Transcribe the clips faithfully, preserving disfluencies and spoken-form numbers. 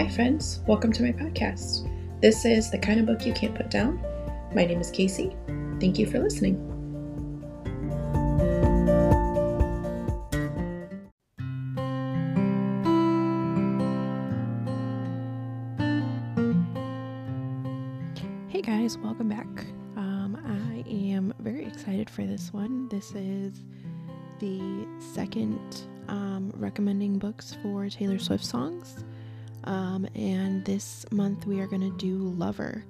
Hi friends, welcome to my podcast. This is The Kind of Book You Can't Put Down. My name is Casey. Thank you for listening. Hey guys, welcome back. Um, I am very excited for this one. This is the second um, recommending books for Taylor Swift songs. Um, and this month we are going to do Lover.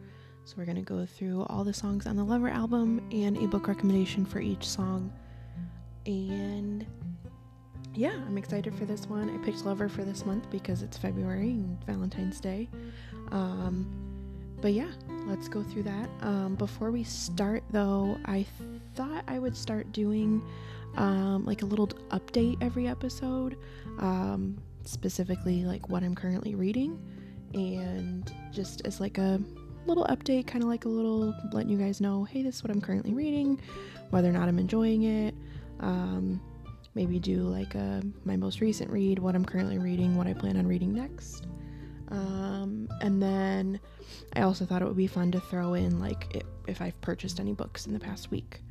So we're going to go through all the songs on the Lover album and a book recommendation for each song. And yeah, I'm excited for this one. I picked Lover for this month because it's February and Valentine's Day. Um, but yeah, let's go through that. Um, before we start though, I thought I would start doing, um, like a little update every episode. Um, specifically like what I'm currently reading, and just as like a little update, kind of like a little letting you guys know, hey, this is what I'm currently reading, whether or not I'm enjoying it. Um, maybe do like a, my most recent read, what I'm currently reading, what I plan on reading next. Um, and then I also thought it would be fun to throw in like it, if I've purchased any books in the past week,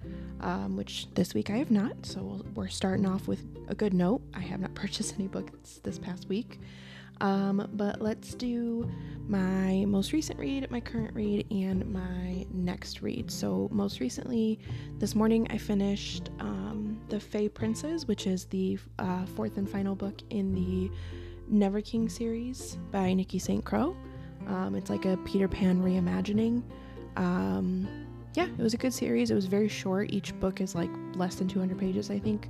um, which this week I have not. So we'll, we're starting off with a good note. I have not purchased any books this past week. Um, but let's do my most recent read, my current read, and my next read. So most recently this morning I finished, um, The Fae Princes, which is the, uh, fourth and final book in the Never King series by Nikki Saint Crowe. Um, it's like a Peter Pan reimagining. Um, yeah, it was a good series. It was very short. Each book is like less than two hundred pages, I think.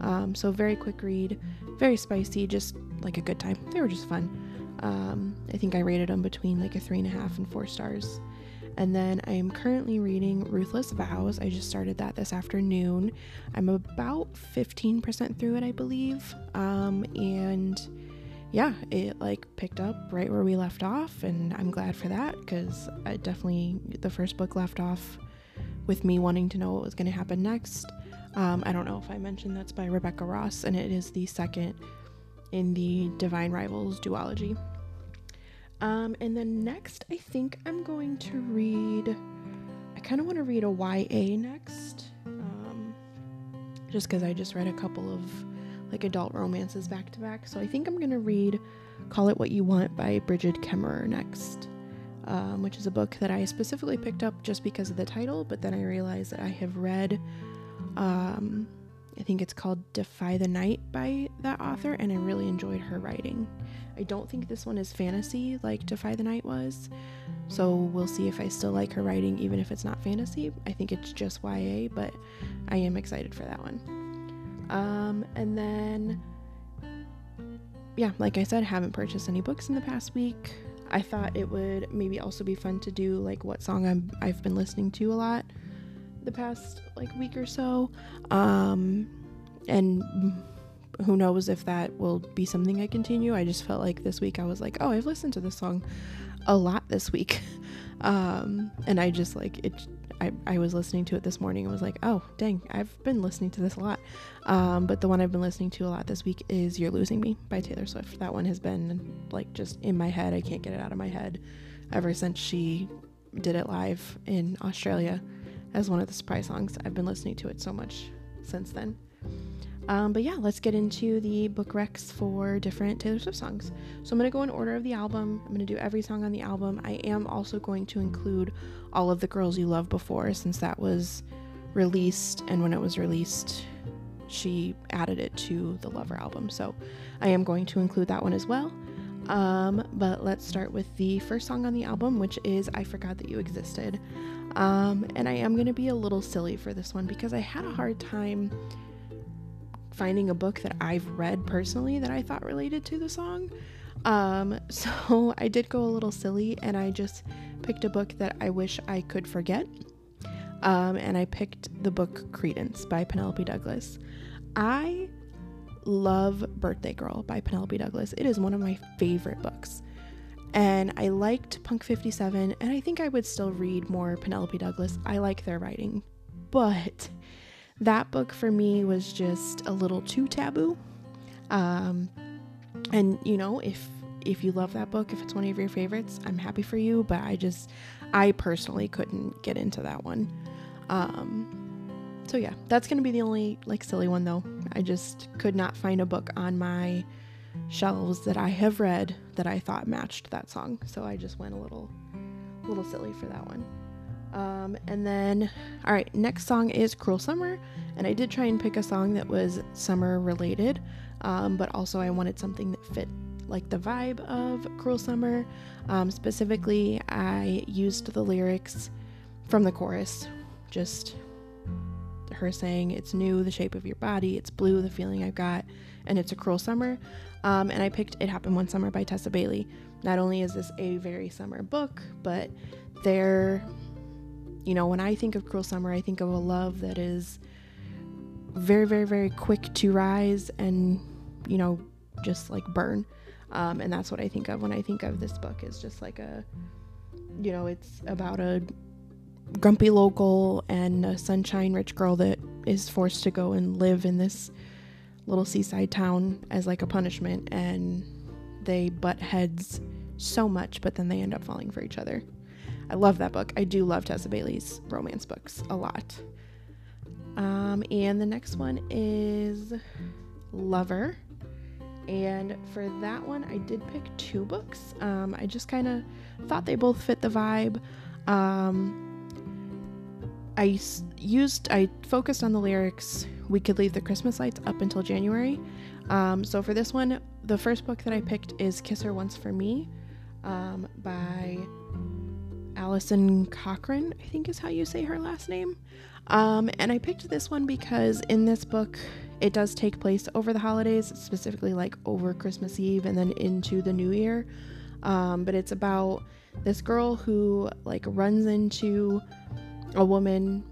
Um, so very quick read, very spicy, just like a good time. They were just fun. Um, I think I rated them between like a three and a half and four stars. And then I am currently reading Ruthless Vows. I just started that this afternoon. I'm about fifteen percent through it, I believe. Um, and yeah, it like picked up right where we left off, and I'm glad for that because I definitely, the first book left off with me wanting to know what was going to happen next. Um, I don't know if I mentioned that's by Rebecca Ross, and it is the second in the Divine Rivals duology. Um, and then next, I think I'm going to read, I kind of want to read a Y A next, um, just because I just read a couple of like adult romances back to back. So I think I'm going to read Call It What You Want by Bridget Kemmerer next, um, which is a book that I specifically picked up just because of the title, but then I realized that I have read, um, I think it's called Defy the Night by that author, and I really enjoyed her writing. I don't think this one is fantasy like Defy the Night was, so we'll see if I still like her writing even if it's not fantasy. I think it's just Y A, but I am excited for that one. Um, and then, yeah, like I said, haven't purchased any books in the past week. I thought it would maybe also be fun to do like what song I'm, I've been listening to a lot the past like week or so. Um, and who knows if that will be something I continue. I just felt like this week I was like, oh, I've listened to this song a lot this week. Um, and I just like it. I, I was listening to it this morning and was like, oh, dang, I've been listening to this a lot. Um, but the one I've been listening to a lot this week is You're Losing Me by Taylor Swift. That one has been like just in my head. I can't get it out of my head ever since she did it live in Australia as one of the surprise songs. I've been listening to it so much since then. Um, but yeah, let's get into the book recs for different Taylor Swift songs. So I'm going to go in order of the album. I'm going to do every song on the album. I am also going to include all of the Girls You Loved Before, since that was released, and when it was released, she added it to the Lover album. So I am going to include that one as well. Um, but let's start with the first song on the album, which is I Forgot That You Existed. Um, and I am going to be a little silly for this one because I had a hard time finding a book that I've read personally that I thought related to the song. Um, so I did go a little silly and I just picked a book that I wish I could forget. Um, and I picked the book Credence by Penelope Douglas. I love Birthday Girl by Penelope Douglas. It is one of my favorite books. And I liked Punk fifty-seven, and I think I would still read more Penelope Douglas. I like their writing, but that book for me was just a little too taboo. Um, and you know, if if you love that book, if it's one of your favorites, I'm happy for you, but I just, I personally couldn't get into that one. Um, so yeah, that's going to be the only like silly one though. I just could not find a book on my shelves that I have read that I thought matched that song. So I just went a little, little silly for that one. Um, and then, all right, next song is Cruel Summer. And I did try and pick a song that was summer related. Um, but also I wanted something that fit like the vibe of Cruel Summer. Um, specifically, I used the lyrics from the chorus, just her saying, "It's new, the shape of your body, it's blue, the feeling I've got, and it's a cruel summer." Um, and I picked It Happened One Summer by Tessa Bailey. Not only is this a very summer book, but they're, you know, when I think of Cruel Summer, I think of a love that is very, very, very quick to rise and, you know, just like burn. Um, and that's what I think of when I think of this book, is just like a, you know, it's about a grumpy local and a sunshine rich girl that is forced to go and live in this little seaside town as like a punishment, and they butt heads so much, but then they end up falling for each other. I love that book. I do love Tessa Bailey's romance books a lot. Um, and the next one is Lover. And for that one, I did pick two books. Um, I just kind of thought they both fit the vibe. Um, I used, I focused on the lyrics, "We could leave the Christmas lights up until January." Um, so for this one, the first book that I picked is Kiss Her Once for Me, um, by Allison Cochran, I think is how you say her last name. Um, and I picked this one because in this book, it does take place over the holidays, specifically like over Christmas Eve and then into the new year. Um, but it's about this girl who like runs into a woman,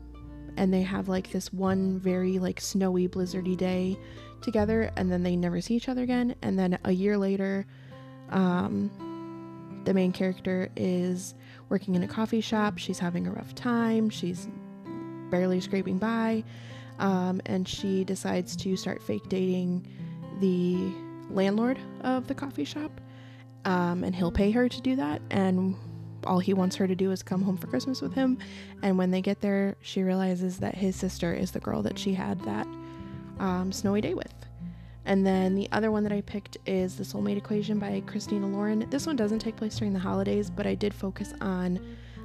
and they have like this one very like snowy, blizzardy day together, and then they never see each other again. And then a year later, um, the main character is working in a coffee shop. She's having a rough time. She's barely scraping by. Um, and she decides to start fake dating the landlord of the coffee shop. Um, and he'll pay her to do that. And all he wants her to do is come home for Christmas with him. And when they get there, she realizes that his sister is the girl that she had that um, snowy day with. And then the other one that I picked is The Soulmate Equation by Christina Lauren. This one doesn't take place during the holidays, but I did focus on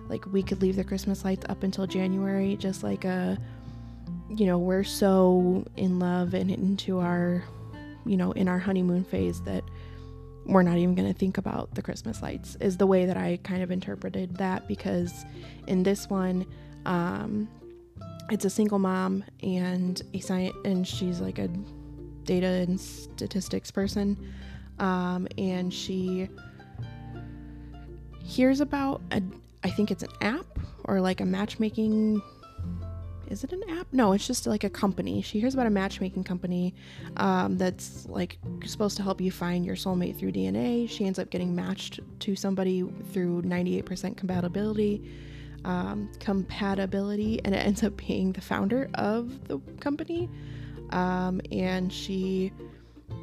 like, we could leave the Christmas lights up until January, just like a, you know, we're so in love and into our, you know, in our honeymoon phase that we're not even going to think about the Christmas lights, is the way that I kind of interpreted that. Because in this one, um, it's a single mom and a science, and she's like a data and statistics person. Um, and she hears about a, I think it's an app or like a matchmaking, is it an app? No, it's just like a company. She hears about a matchmaking company um, that's like supposed to help you find your soulmate through D N A. She ends up getting matched to somebody through ninety-eight percent compatibility, um, compatibility, and it ends up being the founder of the company. Um, and she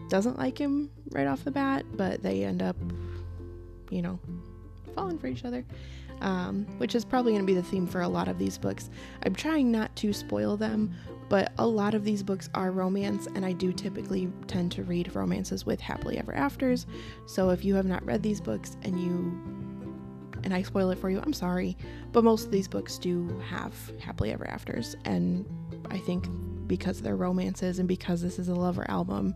doesn't like him right off the bat, but they end up, you know, falling for each other. Um, which is probably going to be the theme for a lot of these books. I'm trying not to spoil them, but a lot of these books are romance, and I do typically tend to read romances with happily ever afters. So if you have not read these books and you, and I spoil it for you, I'm sorry, but most of these books do have happily ever afters, and I think because they're romances and because this is a Lover album,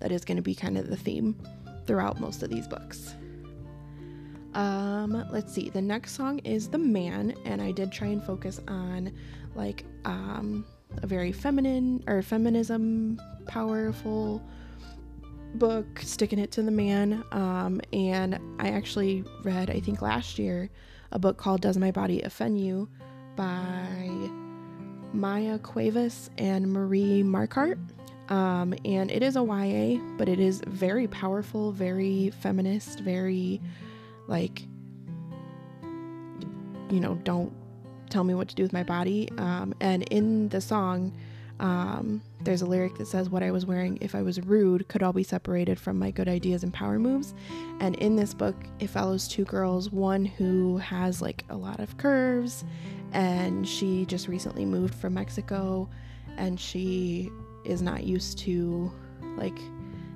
that is going to be kind of the theme throughout most of these books. Um, let's see, the next song is The Man, and I did try and focus on, like, um, a very feminine, or feminism, powerful book, sticking it to the man, um, and I actually read, I think last year, a book called Does My Body Offend You by Maya Cuevas and Marie Markhart, um, and it is a Y A, but it is very powerful, very feminist, very, like, you know, don't tell me what to do with my body. Um, and in the song, um, There's a lyric that says, what I was wearing if I was rude could all be separated from my good ideas and power moves. And in this book, it follows two girls, one who has like a lot of curves and she just recently moved from Mexico and she is not used to like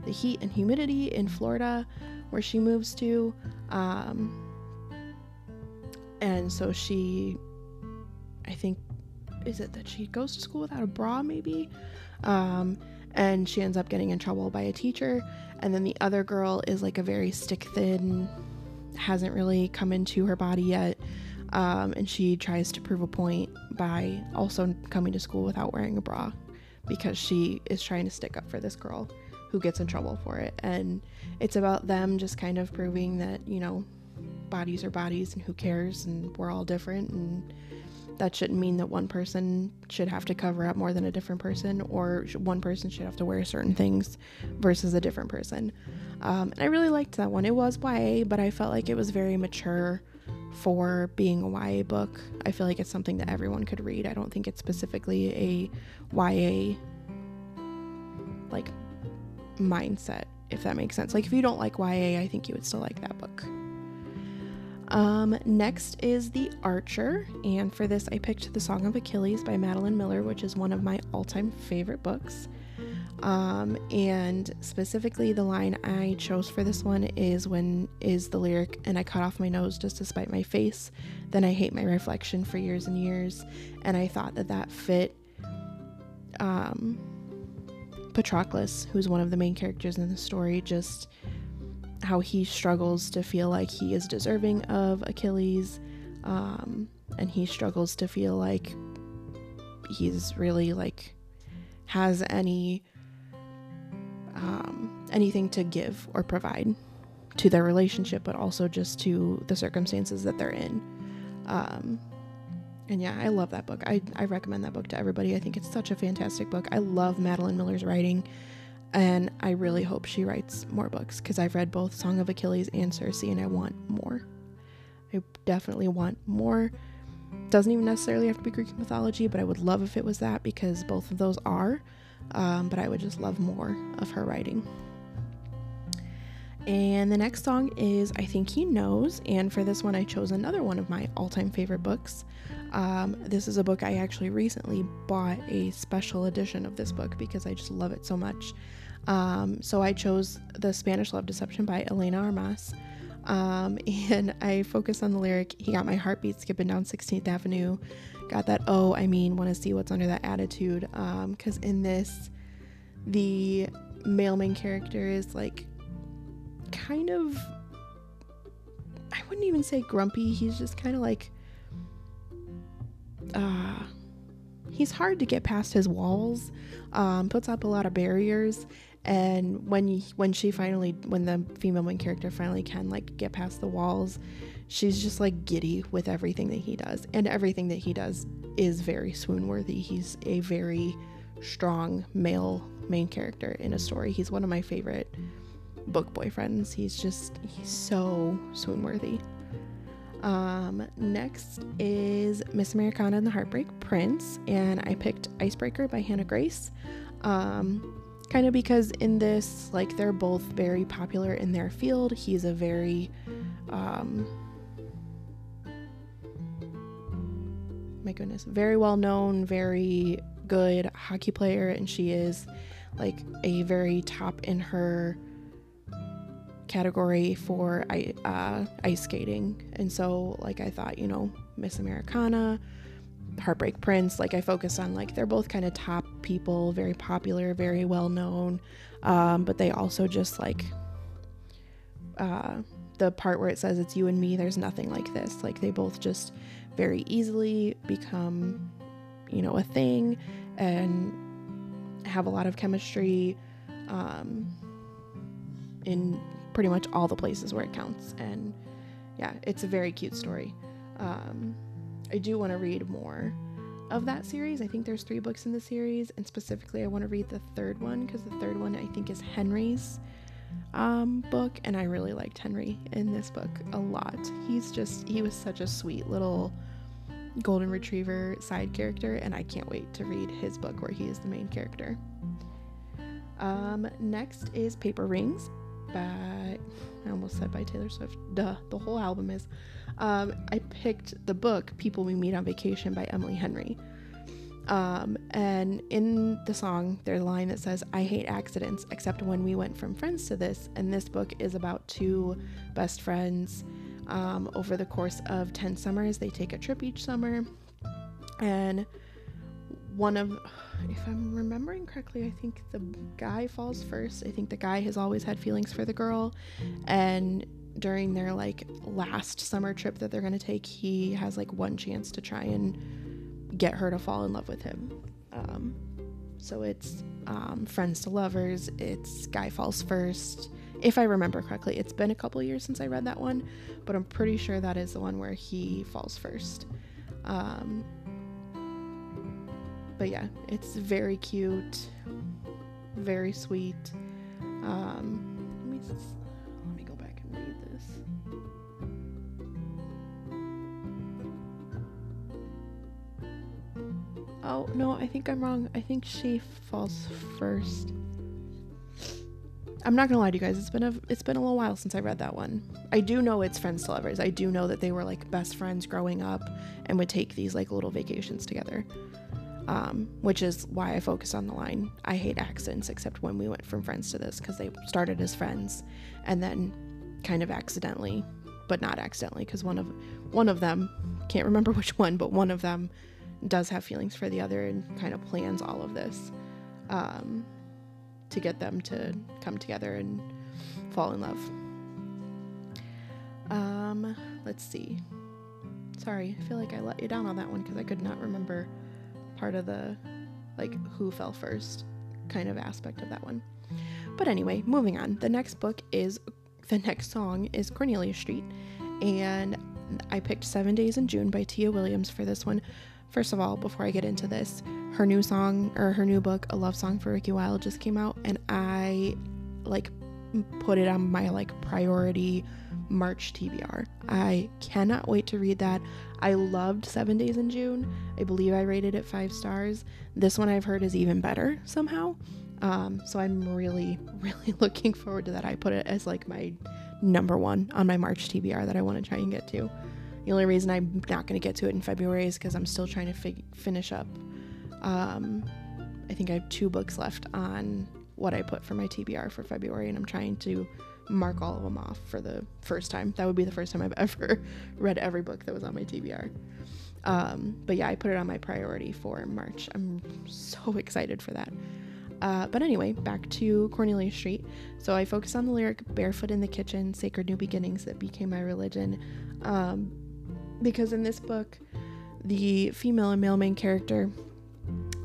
the heat and humidity in Florida where she moves to. Um, and so she, I think, is it that she goes to school without a bra maybe? Um, and she ends up getting in trouble by a teacher. And then the other girl is like a very stick thin, hasn't really come into her body yet. Um, and she tries to prove a point by also coming to school without wearing a bra because she is trying to stick up for this girl who gets in trouble for it. And it's about them just kind of proving that, you know, bodies are bodies and who cares and we're all different, and that shouldn't mean that one person should have to cover up more than a different person, or one person should have to wear certain things versus a different person. Um, and I really liked that one. It was Y A, but I felt like it was very mature for being a Y A book. I feel like it's something that everyone could read. I don't think it's specifically a Y A, like, mindset, if that makes sense. Like, if you don't like Y A, I think you would still like that book. Um, next is The Archer, and for this I picked The Song of Achilles by Madeline Miller, which is one of my all-time favorite books. Um, and specifically the line I chose for this one is when is the lyric, and I cut off my nose just to spite my face, then I hate my reflection for years and years. And I thought that that fit, um, Patroclus, who's one of the main characters in the story, just how he struggles to feel like he is deserving of Achilles, um, and he struggles to feel like he's really like has any um, anything to give or provide to their relationship, but also just to the circumstances that they're in. Um, and yeah, I love that book. I, I recommend that book to everybody. I think it's such a fantastic book. I love Madeline Miller's writing. And I really hope she writes more books, because I've read both Song of Achilles and Circe, and I want more. I definitely want more. Doesn't even necessarily have to be Greek mythology, but I would love if it was that, because both of those are. Um, but I would just love more of her writing. And the next song is I Think He Knows, and for this one I chose another one of my all-time favorite books. Um, this is a book I actually recently bought a special edition of this book because I just love it so much. Um, so I chose The Spanish Love Deception by Elena Armas, um, and I focused on the lyric, he got my heartbeat skipping down sixteenth Avenue, got that oh I mean want to see what's under that attitude, because um, in this the male main character is like kind of, I wouldn't even say grumpy, he's just kind of like, uh, he's hard to get past his walls, um, puts up a lot of barriers, and when you, when she finally, when the female main character finally can, like, get past the walls, she's just, like, giddy with everything that he does, and everything that he does is very swoon-worthy. He's a very strong male main character in a story. He's one of my favorite book boyfriends. He's just, he's so swoon-worthy. Um, next is Miss Americana and the Heartbreak Prince, and I picked Icebreaker by Hannah Grace, um, kind of because in this, like, they're both very popular in their field. He's a very, um, my goodness, very well-known, very good hockey player, and she is, like, a very top in her category for uh, ice skating. And so, like, I thought, you know, Miss Americana, Heartbreak Prince, like, I focused on, like, they're both kind of top people, very popular, very well known, um, but they also just, like, uh, the part where it says it's you and me, there's nothing like this, like, they both just very easily become, you know, a thing and have a lot of chemistry um, in pretty much all the places where it counts. And yeah, it's a very cute story. Um, I do want to read more of that series. I think there's three books in the series, and specifically I want to read the third one, because the third one I think is Henry's um, book, and I really liked Henry in this book a lot. He's just, he was such a sweet little golden retriever side character, and I can't wait to read his book where he is the main character. Um, next is Paper Rings by, I almost said by Taylor Swift. Duh, the whole album is. Um, I picked the book People We Meet on Vacation by Emily Henry. Um, and in the song, there's a line that says, I hate accidents, except when we went from friends to this. And this book is about two best friends. Um, over the course of ten summers, they take a trip each summer. And one of, if I'm remembering correctly, I think the guy falls first. I think the guy has always had feelings for the girl. And during their like last summer trip that they're going to take, he has like one chance to try and get her to fall in love with him. Um, so it's um, Friends to Lovers, it's Guy Falls First. If I remember correctly, it's been a couple years since I read that one, but I'm pretty sure that is the one where he falls first. Um, but yeah, it's very cute, very sweet. Um, let me just, let me go back and read this. Oh, no, I think I'm wrong. I think she falls first. I'm not gonna lie to you guys, it's been a it's been a little while since I read that one. I do know it's Friends to Lovers. I do know that they were like best friends growing up and would take these like little vacations together. Um, which is why I focused on the line, I hate accidents except when we went from friends to this, because they started as friends and then kind of accidentally, but not accidentally, because one of one of them, can't remember which one, but one of them does have feelings for the other and kind of plans all of this. Um to get them to come together and fall in love. Um, let's see. Sorry, I feel like I let you down on that one because I could not remember part of the, like, who fell first kind of aspect of that one. But anyway, moving on. The next book is, the next song is Cornelia Street, and I picked Seven Days in June by Tia Williams for this one. First of all, before I get into this, her new song, or her new book, A Love Song for Ricky Wilde, just came out, and I, like, put it on my, like, priority March T B R. I cannot wait to read that. I loved Seven Days in June. I believe I rated it five stars. This one I've heard is even better somehow, um, so I'm really, really looking forward to that. I put it as, like, my number one on my March T B R that I want to try and get to. The only reason I'm not going to get to it in February is because I'm still trying to fig- finish up. Um, I think I have two books left on what I put for my T B R for February, and I'm trying to mark all of them off for the first time. That would be the first time I've ever read every book that was on my T B R. Um, but yeah, I put it on my priority for March. I'm so excited for that. Uh, but anyway, back to Cornelia Street. So I focused on the lyric, barefoot in the kitchen, sacred new beginnings that became my religion. Um, because in this book, the female and male main character,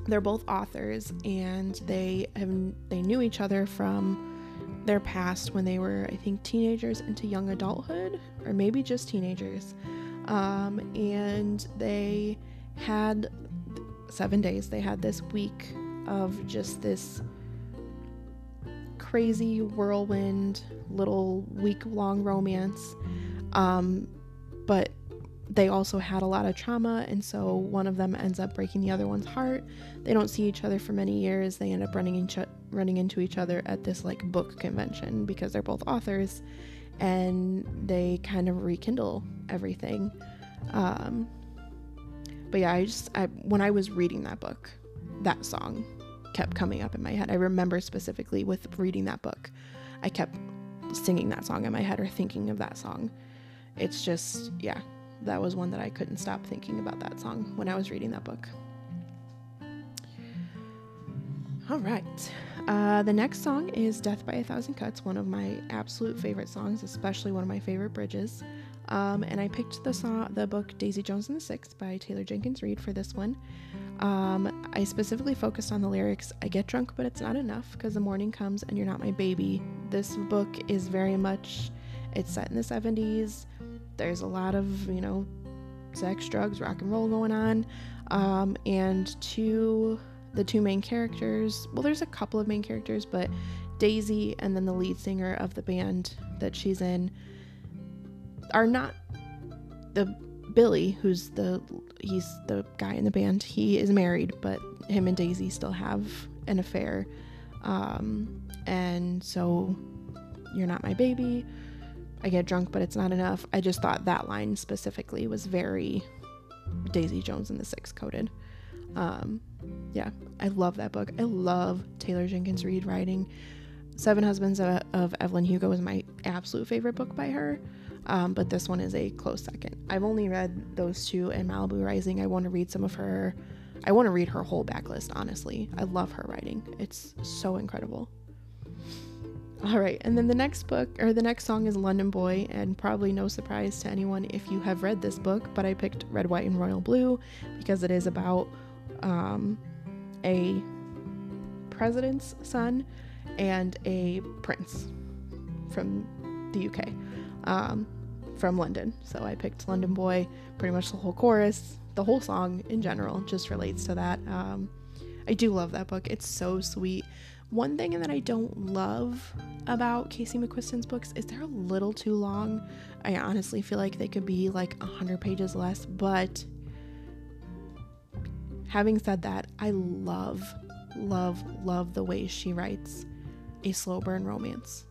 they're both authors, and they have they knew each other from their past when they were, I think, teenagers into young adulthood, or maybe just teenagers. Um, and they had seven days. They had this week of just this crazy whirlwind little week-long romance. Um, but they also had a lot of trauma, and so one of them ends up breaking the other one's heart. They don't see each other for many years. They end up running, in ch- running into each other at this like book convention because they're both authors, and they kind of rekindle everything. Um, but yeah, I just I, when I was reading that book, that song kept coming up in my head. I remember specifically with reading that book, I kept singing that song in my head or thinking of that song. It's just, yeah. That was one that I couldn't stop thinking about that song when I was reading that book. All right. Uh, the next song is Death by a Thousand Cuts, one of my absolute favorite songs, especially one of my favorite bridges. Um, and I picked the song, the book Daisy Jones and the Six by Taylor Jenkins Reid for this one. Um, I specifically focused on the lyrics, I get drunk, but it's not enough because the morning comes and you're not my baby. This book is very much, it's set in the seventies. There's a lot of, you know, sex, drugs, rock and roll going on. Um, and two, the two main characters, well, there's a couple of main characters, but Daisy and then the lead singer of the band that she's in are not the Billy, who's the, he's the guy in the band. He is married, but him and Daisy still have an affair. Um, and so you're not my baby. I get drunk, but it's not enough. I just thought that line specifically was very Daisy Jones and the Six coded. Um, yeah, I love that book. I love Taylor Jenkins Reid writing. Seven Husbands of, of Evelyn Hugo is my absolute favorite book by her. Um, but this one is a close second. I've only read those two and Malibu Rising. I want to read some of her. I want to read her whole backlist, honestly. I love her writing. It's so incredible. All right, and then the next book, or the next song, is London Boy, and probably no surprise to anyone if you have read this book, but I picked Red, White, and Royal Blue because it is about um, a president's son and a prince from the U K, um, from London. So I picked London Boy. Pretty much the whole chorus, the whole song in general, just relates to that. Um, I do love that book. It's so sweet. One thing that I don't love about Casey McQuiston's books is they're a little too long. I honestly feel like they could be like one hundred pages less, but having said that, I love, love, love the way she writes a slow burn romance.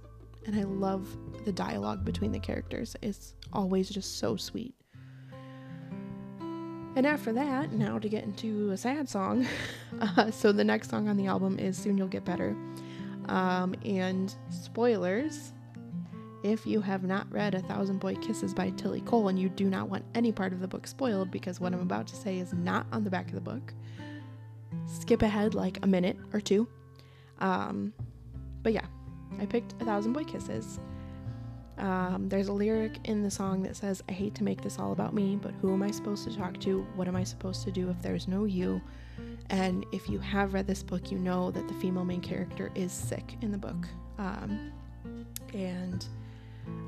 And I love the dialogue between the characters. It's always just so sweet. And after that, now to get into a sad song. Uh, so the next song on the album is Soon You'll Get Better. Um, and spoilers, if you have not read A Thousand Boy Kisses by Tilly Cole and you do not want any part of the book spoiled because what I'm about to say is not on the back of the book, skip ahead like a minute or two. Um, but yeah, I picked A Thousand Boy Kisses. Um, there's a lyric in the song that says, I hate to make this all about me, but who am I supposed to talk to? What am I supposed to do if there's no you? And if you have read this book, you know that the female main character is sick in the book. Um, and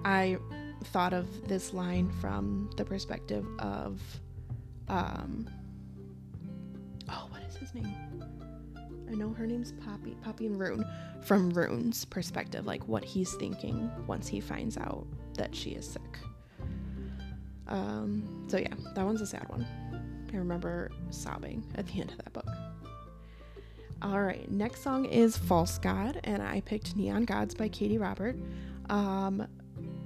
I thought of this line from the perspective of, um, oh, what is his name? I know her name's Poppy, Poppy and Rune, from Rune's perspective, like what he's thinking once he finds out that she is sick. Um, so yeah, that one's a sad one. I remember sobbing at the end of that book. All right, next song is False God, and I picked Neon Gods by Katie Robert. Um,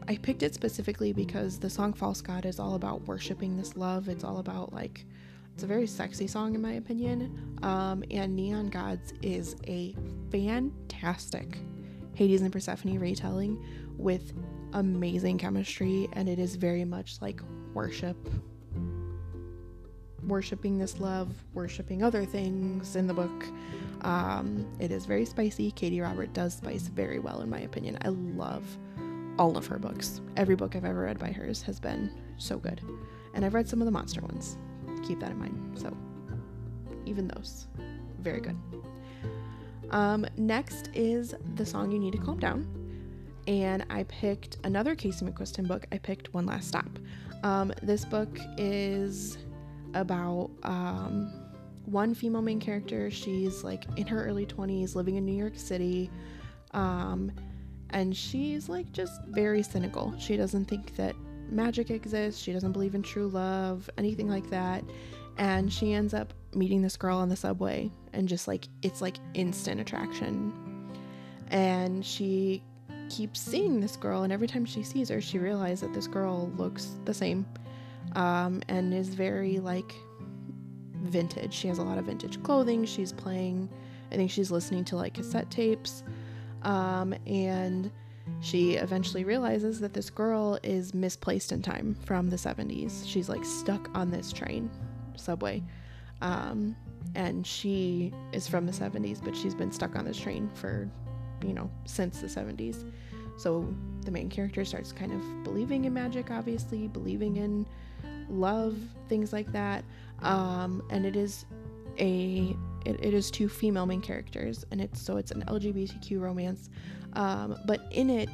I picked it specifically because the song False God is all about worshiping this love. It's all about like, it's a very sexy song in my opinion, um, and Neon Gods is a fantastic Hades and Persephone retelling with amazing chemistry, and it is very much like worship, worshiping this love, worshiping other things in the book. Um, it is very spicy. Katie Robert does spice very well in my opinion. I love all of her books. Every book I've ever read by hers has been so good, and I've read some of the monster ones. Keep that in mind. So even those, very good. Um, next is the song You Need to Calm Down, and I picked another Casey McQuiston book. I picked One Last Stop. Um, this book is about um, one female main character. She's like in her early twenties, living in New York City, um, and she's like just very cynical. She doesn't think that magic exists. She doesn't believe in true love, anything like that. And she ends up meeting this girl on the subway and just like, it's like instant attraction. And she keeps seeing this girl, and every time she sees her, she realizes that this girl looks the same, um, and is very like vintage. She has a lot of vintage clothing. She's playing, I think she's listening to like cassette tapes. Um, and she eventually realizes that this girl is misplaced in time from the seventies. She's like stuck on this train, subway, um, and she is from the seventies, but she's been stuck on this train for, you know, since the seventies. So the main character starts kind of believing in magic, obviously, believing in love, things like that. Um, and it is a It, it is two female main characters, and it's so it's an L G B T Q romance, um, but in it,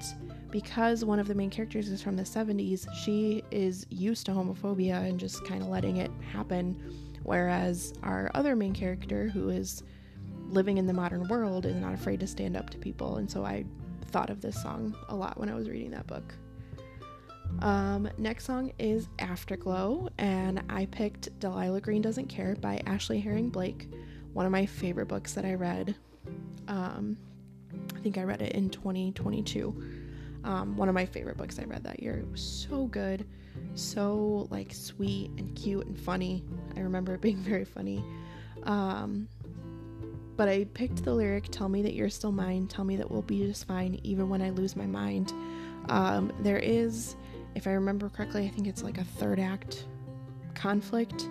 because one of the main characters is from the seventies, she is used to homophobia and just kind of letting it happen, whereas our other main character, who is living in the modern world, is not afraid to stand up to people. And so I thought of this song a lot when I was reading that book. Um, next song is Afterglow, and I picked Delilah Green Doesn't Care by Ashley Herring Blake. One of my favorite books that I read. Um, I think I read it in twenty twenty-two. Um, one of my favorite books I read that year. It was so good, so like sweet and cute and funny. I remember it being very funny. Um, but I picked the lyric, "Tell me that you're still mine. Tell me that we'll be just fine, even when I lose my mind." Um, there is, if I remember correctly, I think it's like a third act conflict.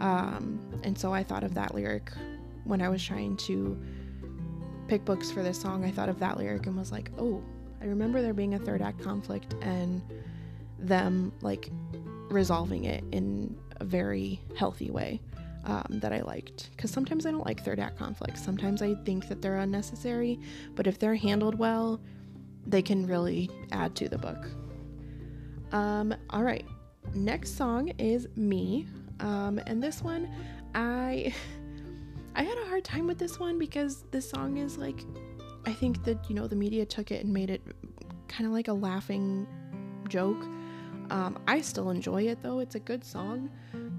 Um, and so I thought of that lyric when I was trying to pick books for this song. I thought of that lyric and was like, oh, I remember there being a third act conflict and them like resolving it in a very healthy way um, that I liked. Because sometimes I don't like third act conflicts. Sometimes I think that they're unnecessary, but if they're handled well, they can really add to the book. Um, all right, next song is "Me," um, and this one, I I had a hard time with this one because this song is like, I think that, you know, the media took it and made it kind of like a laughing joke. Um, I still enjoy it, though. It's a good song.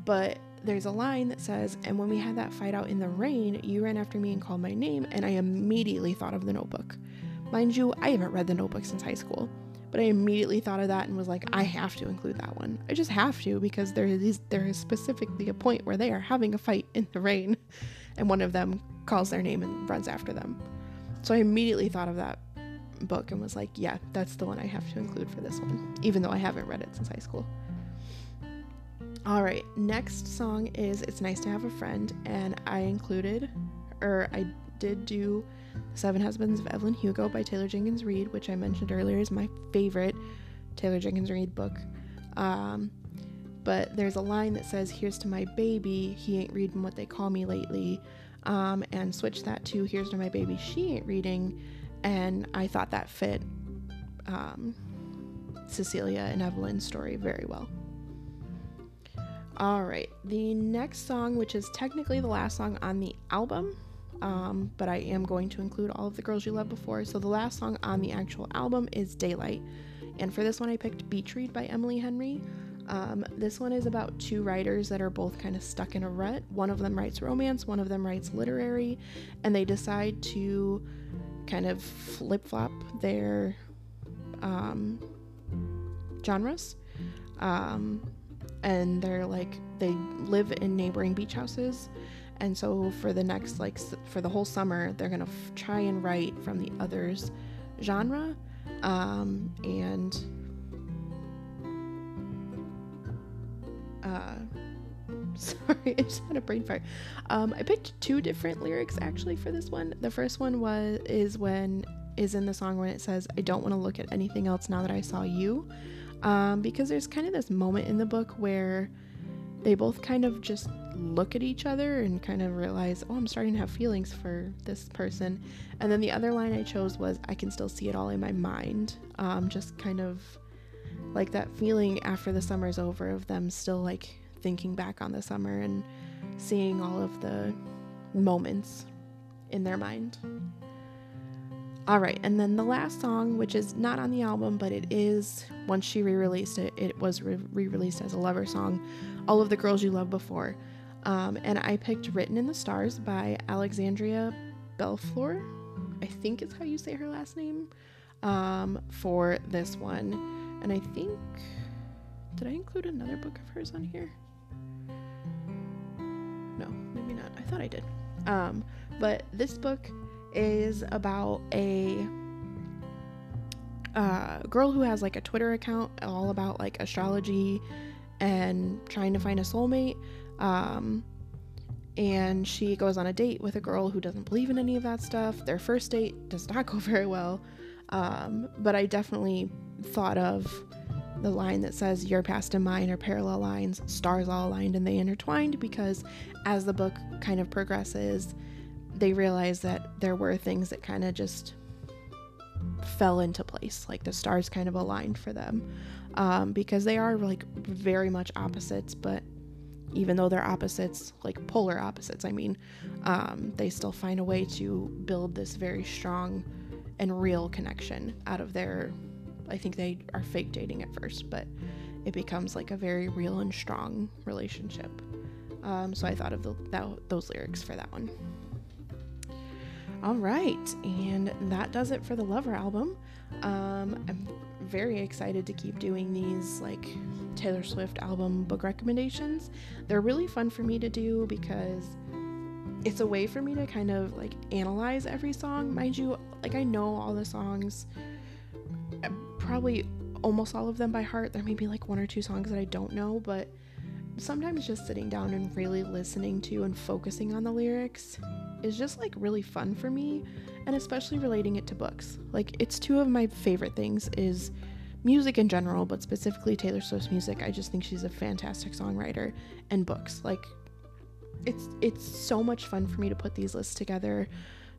But there's a line that says, "And when we had that fight out in the rain, you ran after me and called my name, and I immediately thought of The Notebook." Mind you, I haven't read The Notebook since high school, but I immediately thought of that and was like, I have to include that one. I just have to, because there is, there is specifically a point where they are having a fight in the rain, and one of them calls their name and runs after them. So I immediately thought of that book and was like, yeah, that's the one I have to include for this one, even though I haven't read it since high school. All right, next song is "It's Nice to Have a Friend," and I included, or I did do Seven Husbands of Evelyn Hugo by Taylor Jenkins Reid, which I mentioned earlier is my favorite Taylor Jenkins Reid book. Um, but there's a line that says, "Here's to my baby, he ain't reading what they call me lately." Um, and switch that to "Here's to my baby, she ain't reading," and I thought that fit um, Cecilia and Evelyn's story very well. All right, the next song, which is technically the last song on the album, um, but I am going to include All of the Girls You Loved Before, so the last song on the actual album is "Daylight," and for this one I picked "Beach Read" by Emily Henry. Um, this one is about two writers that are both kind of stuck in a rut. One of them writes romance, one of them writes literary, and they decide to kind of flip-flop their um, genres. Um, and they're like, they live in neighboring beach houses, and so for the next, like, s- for the whole summer, they're gonna f- try and write from the other's genre, um, and... Uh, sorry, I just had a brain fart. Um, I picked two different lyrics actually for this one. The first one was is when is in the song when it says, "I don't want to look at anything else now that I saw you," um, because there's kind of this moment in the book where they both kind of just look at each other and kind of realize, oh, I'm starting to have feelings for this person. And then the other line I chose was, "I can still see it all in my mind," um, just kind of like that feeling after the summer's over of them still like thinking back on the summer and seeing all of the moments in their mind. All right, and then the last song, which is not on the album, but it is, once she re-released it, it was re-released as a Lover song, All of the Girls You Loved Before. Um, and I picked "Written in the Stars" by Alexandria Belfour, I think is how you say her last name, um, for this one. And I think, did I include another book of hers on here? No, maybe not. I thought I did. Um, but this book is about a uh, girl who has like a Twitter account all about like astrology and trying to find a soulmate. Um, and she goes on a date with a girl who doesn't believe in any of that stuff. Their first date does not go very well. Um, but I definitely thought of the line that says, "Your past and mine are parallel lines, stars all aligned and they intertwined," because as the book kind of progresses, they realize that there were things that kind of just fell into place, like the stars kind of aligned for them, um, because they are like very much opposites, but even though they're opposites, like polar opposites, I mean, um, they still find a way to build this very strong and real connection out of their, I think they are fake dating at first, but it becomes like a very real and strong relationship. Um, so I thought of the, that, those lyrics for that one. All right, and that does it for the Lover album. Um, I'm very excited to keep doing these, like, Taylor Swift album book recommendations. They're really fun for me to do because it's a way for me to kind of, like, analyze every song. Mind you, like, I know all the songs, probably almost all of them by heart. There may be, like, one or two songs that I don't know, but sometimes just sitting down and really listening to and focusing on the lyrics is just, like, really fun for me, and especially relating it to books. Like, it's two of my favorite things is music in general, but specifically Taylor Swift's music. I just think she's a fantastic songwriter, and books. Like, it's it's so much fun for me to put these lists together,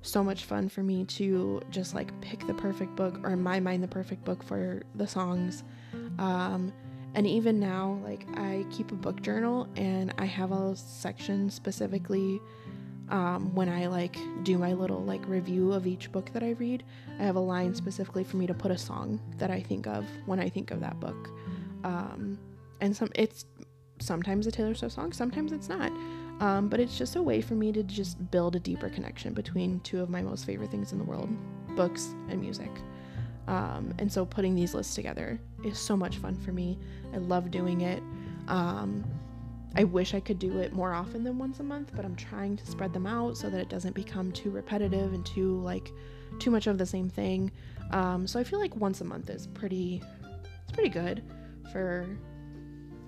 so much fun for me to just, like, pick the perfect book, or in my mind the perfect book for the songs. Um, and even now, like, I keep a book journal, and I have a section specifically um, when I, like, do my little, like, review of each book that I read. I have a line specifically for me to put a song that I think of when I think of that book. Um, and some it's sometimes a Taylor Swift song, sometimes it's not. Um, but it's just a way for me to just build a deeper connection between two of my most favorite things in the world, books and music. Um, and so putting these lists together is so much fun for me. I love doing it. Um, I wish I could do it more often than once a month, but I'm trying to spread them out so that it doesn't become too repetitive and too, like, too much of the same thing. Um, so I feel like once a month is pretty, it's pretty good for,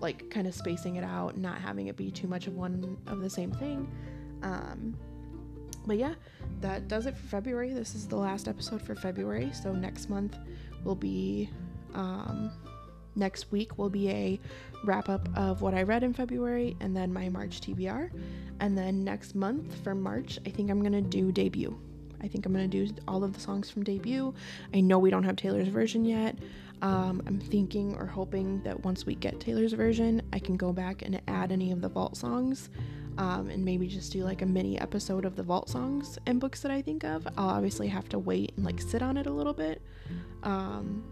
like, kind of spacing it out, not having it be too much of one of the same thing. Um, but yeah, that does it for February. This is the last episode for February. So next month will be, um, next week will be a wrap up of what I read in February, and then my March T B R. And then next month for March, I think I'm going to do debut. I think I'm going to do all of the songs from debut. I know we don't have Taylor's version yet. Um, I'm thinking or hoping that once we get Taylor's version, I can go back and add any of the vault songs, um, and maybe just do, like, a mini episode of the vault songs and books that I think of. I'll obviously have to wait and, like, sit on it a little bit, um,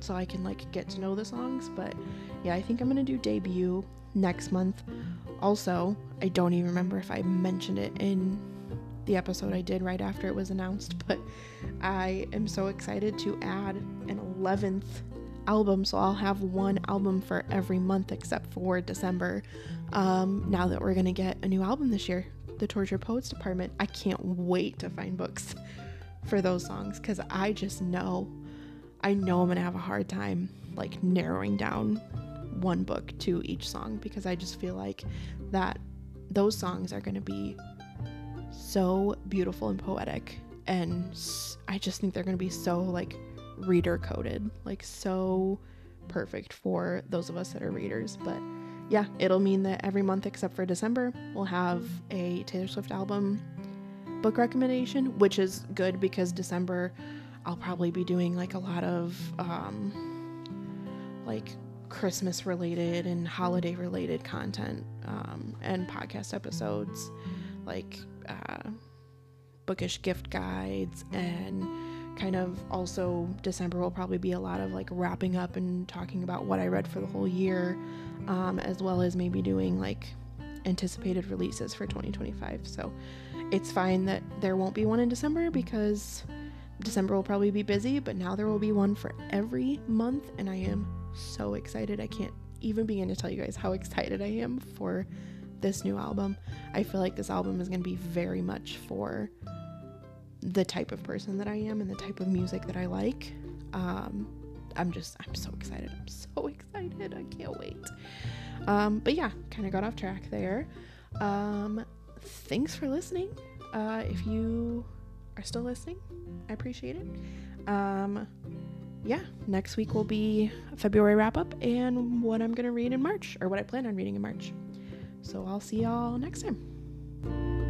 so I can, like, get to know the songs. But yeah, I think I'm going to do debut next month. Also, I don't even remember if I mentioned it in the episode I did right after it was announced, but I am so excited to add an eleventh album, so I'll have one album for every month except for December, um, now that we're gonna get a new album this year, The Tortured Poets Department. I can't wait to find books for those songs, because I just know, I know I'm gonna have a hard time, like, narrowing down one book to each song, because I just feel like that those songs are gonna be so beautiful and poetic, and I just think they're going to be so, like, reader coded, like, so perfect for those of us that are readers. But yeah, it'll mean that every month except for December we'll have a Taylor Swift album book recommendation, which is good because December I'll probably be doing, like, a lot of um like Christmas related and holiday related content, um and podcast episodes, like uh bookish gift guides, and kind of also December will probably be a lot of, like, wrapping up and talking about what I read for the whole year, um as well as maybe doing, like, anticipated releases for twenty twenty-five. So it's fine that there won't be one in December, because December will probably be busy, but now there will be one for every month, and I am so excited. I can't even begin to tell you guys how excited I am for this new album. I feel like this album is going to be very much for the type of person that I am and the type of music that I like. Um, I'm just, I'm so excited. I'm so excited. I can't wait. Um, but yeah, kind of got off track there. Um, thanks for listening. Uh, if you are still listening, I appreciate it. Um, yeah, next week will be a February wrap up and what I'm going to read in March, or what I plan on reading in March. So I'll see y'all next time.